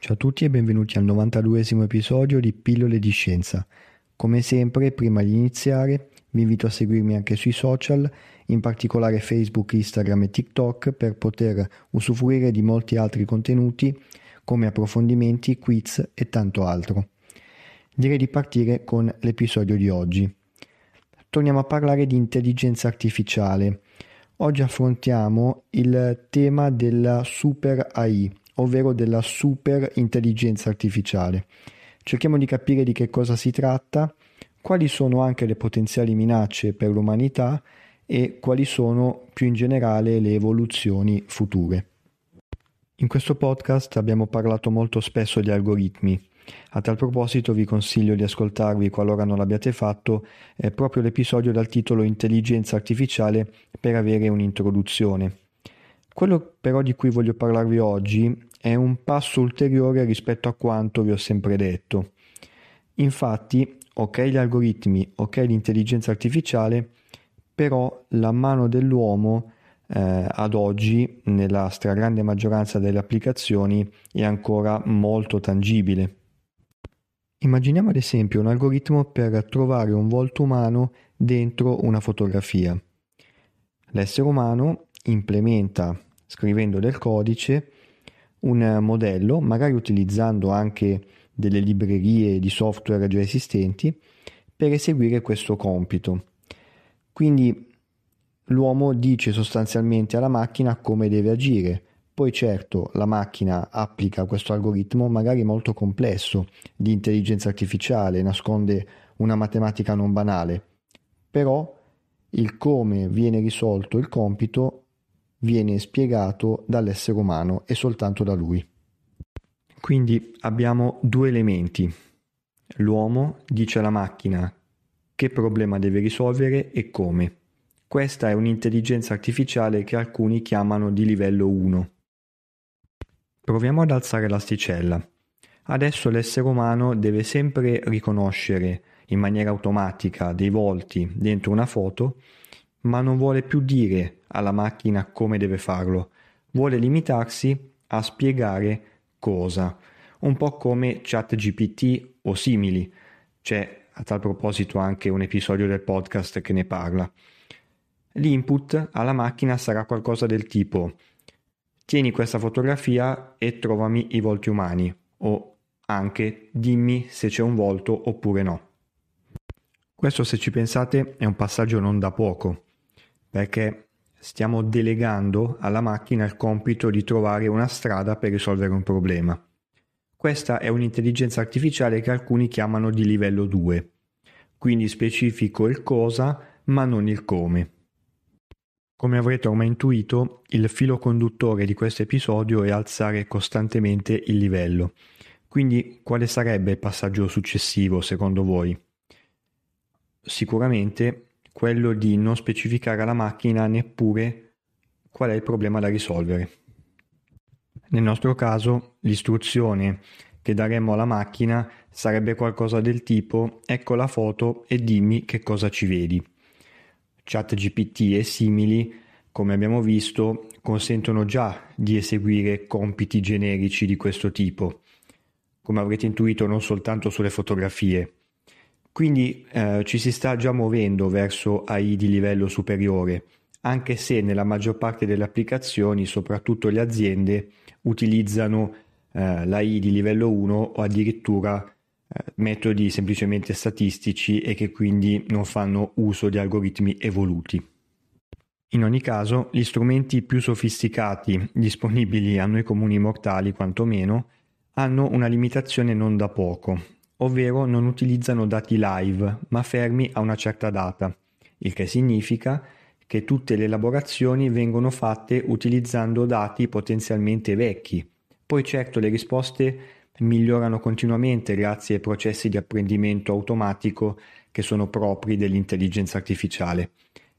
Ciao a tutti e benvenuti al 92esimo episodio di Pillole di Scienza. Come sempre, prima di iniziare, vi invito a seguirmi anche sui social, in particolare Facebook, Instagram e TikTok, per poter usufruire di molti altri contenuti come approfondimenti, quiz e tanto altro. Direi di partire con l'episodio di oggi. Torniamo a parlare di intelligenza artificiale. Oggi affrontiamo il tema della Super AI, ovvero della super intelligenza artificiale. Cerchiamo di capire di che cosa si tratta, quali sono anche le potenziali minacce per l'umanità e quali sono più in generale le evoluzioni future. In questo podcast abbiamo parlato molto spesso di algoritmi. A tal proposito vi consiglio di ascoltarvi, qualora non l'abbiate fatto, proprio l'episodio dal titolo Intelligenza artificiale per avere un'introduzione. Quello però di cui voglio parlarvi oggi è un passo ulteriore rispetto a quanto vi ho sempre detto. Infatti, ok gli algoritmi, ok l'intelligenza artificiale, però la mano dell'uomo ad oggi, nella stragrande maggioranza delle applicazioni, è ancora molto tangibile. Immaginiamo ad esempio un algoritmo per trovare un volto umano dentro una fotografia. L'essere umano implementa, scrivendo del codice, un modello, magari utilizzando anche delle librerie di software già esistenti, per eseguire questo compito. Quindi l'uomo dice sostanzialmente alla macchina come deve agire, poi certo la macchina applica questo algoritmo magari molto complesso di intelligenza artificiale, nasconde una matematica non banale, però il come viene risolto il compito viene spiegato dall'essere umano e soltanto da lui. Quindi abbiamo due elementi. L'uomo dice alla macchina che problema deve risolvere e come. Questa è un'intelligenza artificiale che alcuni chiamano di livello 1. Proviamo ad alzare l'asticella. Adesso l'essere umano deve sempre riconoscere in maniera automatica dei volti dentro una foto, ma non vuole più dire alla macchina come deve farlo, vuole limitarsi a spiegare cosa, un po' come Chat GPT o simili. C'è a tal proposito anche un episodio del podcast che ne parla. L'input alla macchina sarà qualcosa del tipo: tieni questa fotografia e trovami i volti umani, o anche dimmi se c'è un volto oppure no. Questo, se ci pensate, è un passaggio non da poco, perché stiamo delegando alla macchina il compito di trovare una strada per risolvere un problema. Questa è un'intelligenza artificiale che alcuni chiamano di livello 2, quindi specifico il cosa ma non il come. Come avrete ormai intuito, il filo conduttore di questo episodio è alzare costantemente il livello. Quindi quale sarebbe il passaggio successivo secondo voi? Sicuramente quello di non specificare alla macchina neppure qual è il problema da risolvere. Nel nostro caso l'istruzione che daremmo alla macchina sarebbe qualcosa del tipo: ecco la foto e dimmi che cosa ci vedi. Chat GPT e simili, come abbiamo visto, consentono già di eseguire compiti generici di questo tipo, come avrete intuito non soltanto sulle fotografie. Quindi ci si sta già muovendo verso AI di livello superiore, anche se nella maggior parte delle applicazioni, soprattutto le aziende, utilizzano l'AI di livello 1 o addirittura metodi semplicemente statistici e che quindi non fanno uso di algoritmi evoluti. In ogni caso, gli strumenti più sofisticati disponibili a noi comuni mortali, quantomeno, hanno una limitazione non da poco, ovvero non utilizzano dati live, ma fermi a una certa data, il che significa che tutte le elaborazioni vengono fatte utilizzando dati potenzialmente vecchi. Poi certo le risposte migliorano continuamente grazie ai processi di apprendimento automatico che sono propri dell'intelligenza artificiale.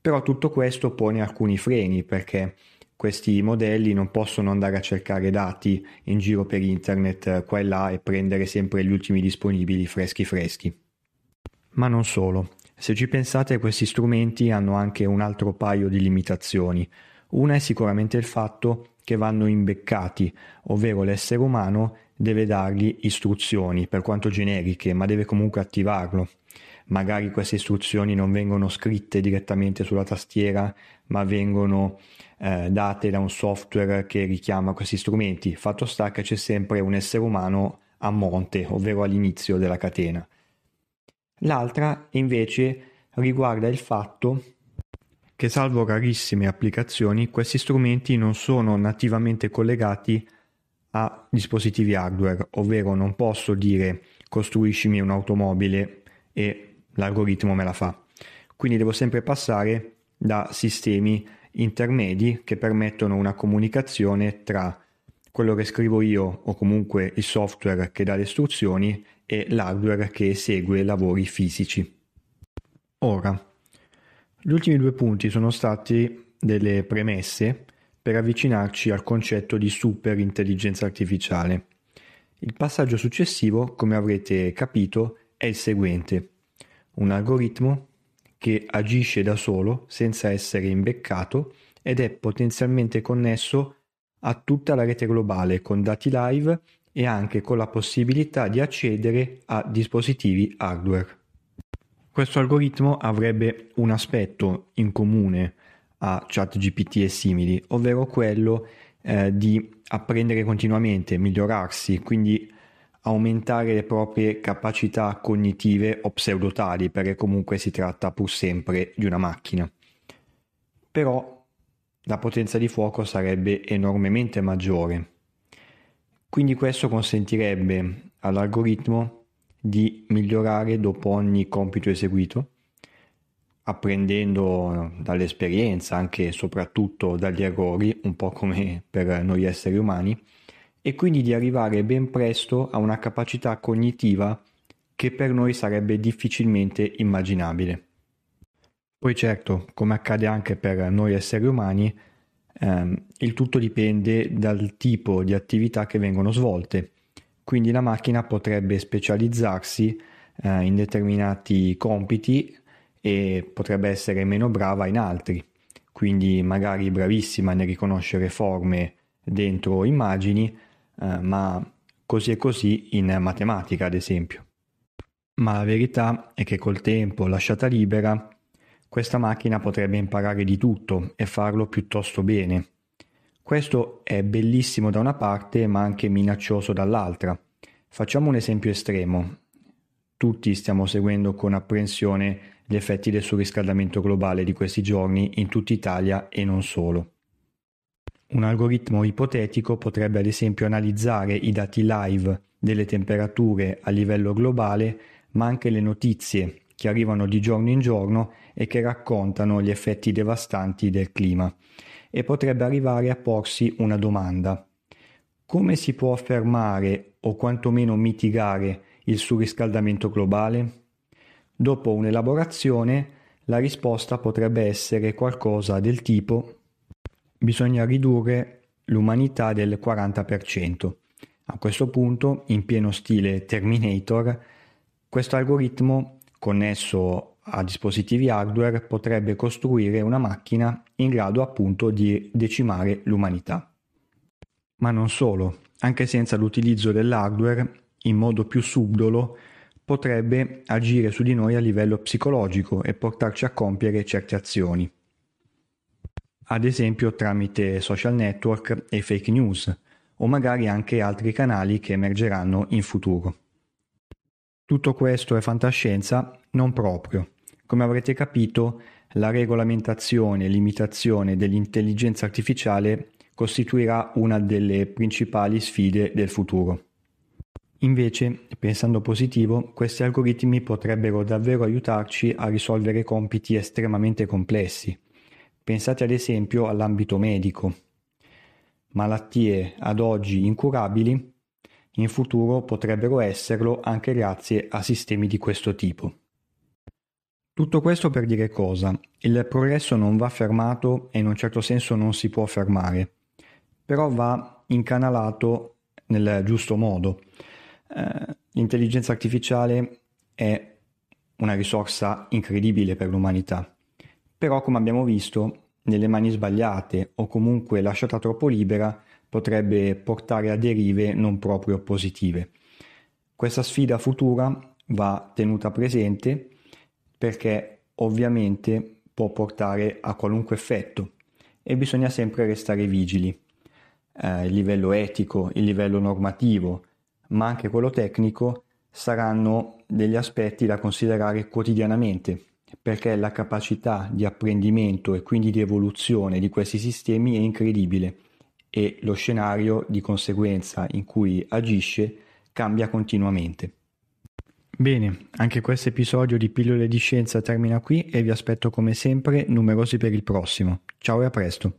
Però tutto questo pone alcuni freni, perché questi modelli non possono andare a cercare dati in giro per internet qua e là e prendere sempre gli ultimi disponibili freschi. Ma non solo. Se ci pensate, questi strumenti hanno anche un altro paio di limitazioni. Una è sicuramente il fatto che vanno imbeccati, ovvero l'essere umano deve dargli istruzioni, per quanto generiche, ma deve comunque attivarlo. Magari queste istruzioni non vengono scritte direttamente sulla tastiera, ma vengono date da un software che richiama questi strumenti. Fatto sta che c'è sempre un essere umano a monte, ovvero all'inizio della catena. L'altra invece riguarda il fatto che, salvo rarissime applicazioni, questi strumenti non sono nativamente collegati a dispositivi hardware, ovvero non posso dire costruiscimi un'automobile e l'algoritmo me la fa. Quindi devo sempre passare da sistemi intermedi che permettono una comunicazione tra quello che scrivo io, o comunque il software che dà le istruzioni, e l'hardware che esegue lavori fisici. Ora, gli ultimi due punti sono stati delle premesse per avvicinarci al concetto di super intelligenza artificiale. Il passaggio successivo, come avrete capito, è il seguente: un algoritmo che agisce da solo senza essere imbeccato ed è potenzialmente connesso a tutta la rete globale con dati live e anche con la possibilità di accedere a dispositivi hardware. Questo algoritmo avrebbe un aspetto in comune a Chat GPT e simili, ovvero quello di apprendere continuamente, migliorarsi, quindi aumentare le proprie capacità cognitive o pseudotali, perché comunque si tratta pur sempre di una macchina. Però la potenza di fuoco sarebbe enormemente maggiore. Quindi questo consentirebbe all'algoritmo di migliorare dopo ogni compito eseguito, apprendendo dall'esperienza, anche e soprattutto dagli errori, un po' come per noi esseri umani, e quindi di arrivare ben presto a una capacità cognitiva che per noi sarebbe difficilmente immaginabile. Poi certo, come accade anche per noi esseri umani, il tutto dipende dal tipo di attività che vengono svolte. Quindi la macchina potrebbe specializzarsi in determinati compiti e potrebbe essere meno brava in altri. Quindi magari bravissima nel riconoscere forme dentro immagini, ma così e così in matematica, ad esempio. Ma la verità è che col tempo, lasciata libera, questa macchina potrebbe imparare di tutto e farlo piuttosto bene. Questo è bellissimo da una parte, ma anche minaccioso dall'altra. Facciamo un esempio estremo. Tutti stiamo seguendo con apprensione gli effetti del surriscaldamento globale di questi giorni in tutta Italia e non solo. Un algoritmo ipotetico potrebbe ad esempio analizzare i dati live delle temperature a livello globale, ma anche le notizie che arrivano di giorno in giorno e che raccontano gli effetti devastanti del clima, e potrebbe arrivare a porsi una domanda: come si può fermare o quantomeno mitigare il surriscaldamento globale? Dopo un'elaborazione, la risposta potrebbe essere qualcosa del tipo: bisogna ridurre l'umanità del 40%. A questo punto, in pieno stile Terminator, questo algoritmo, connesso a dispositivi hardware, potrebbe costruire una macchina in grado appunto di decimare l'umanità. Ma non solo, anche senza l'utilizzo dell'hardware, in modo più subdolo, potrebbe agire su di noi a livello psicologico e portarci a compiere certe azioni. Ad esempio tramite social network e fake news, o magari anche altri canali che emergeranno in futuro. Tutto questo è fantascienza? Non proprio. Come avrete capito, la regolamentazione e limitazione dell'intelligenza artificiale costituirà una delle principali sfide del futuro. Invece, pensando positivo, questi algoritmi potrebbero davvero aiutarci a risolvere compiti estremamente complessi. Pensate ad esempio all'ambito medico. Malattie ad oggi incurabili, in futuro potrebbero esserlo anche grazie a sistemi di questo tipo. Tutto questo per dire cosa? Il progresso non va fermato e in un certo senso non si può fermare, però va incanalato nel giusto modo. L'intelligenza artificiale è una risorsa incredibile per l'umanità, però come abbiamo visto, nelle mani sbagliate o comunque lasciata troppo libera potrebbe portare a derive non proprio positive. Questa sfida futura va tenuta presente perché ovviamente può portare a qualunque effetto e bisogna sempre restare vigili. Il livello etico, il livello normativo, ma anche quello tecnico saranno degli aspetti da considerare quotidianamente, perché la capacità di apprendimento e quindi di evoluzione di questi sistemi è incredibile e lo scenario di conseguenza in cui agisce cambia continuamente. Bene, anche questo episodio di Pillole di Scienza termina qui e vi aspetto come sempre numerosi per il prossimo. Ciao e a presto!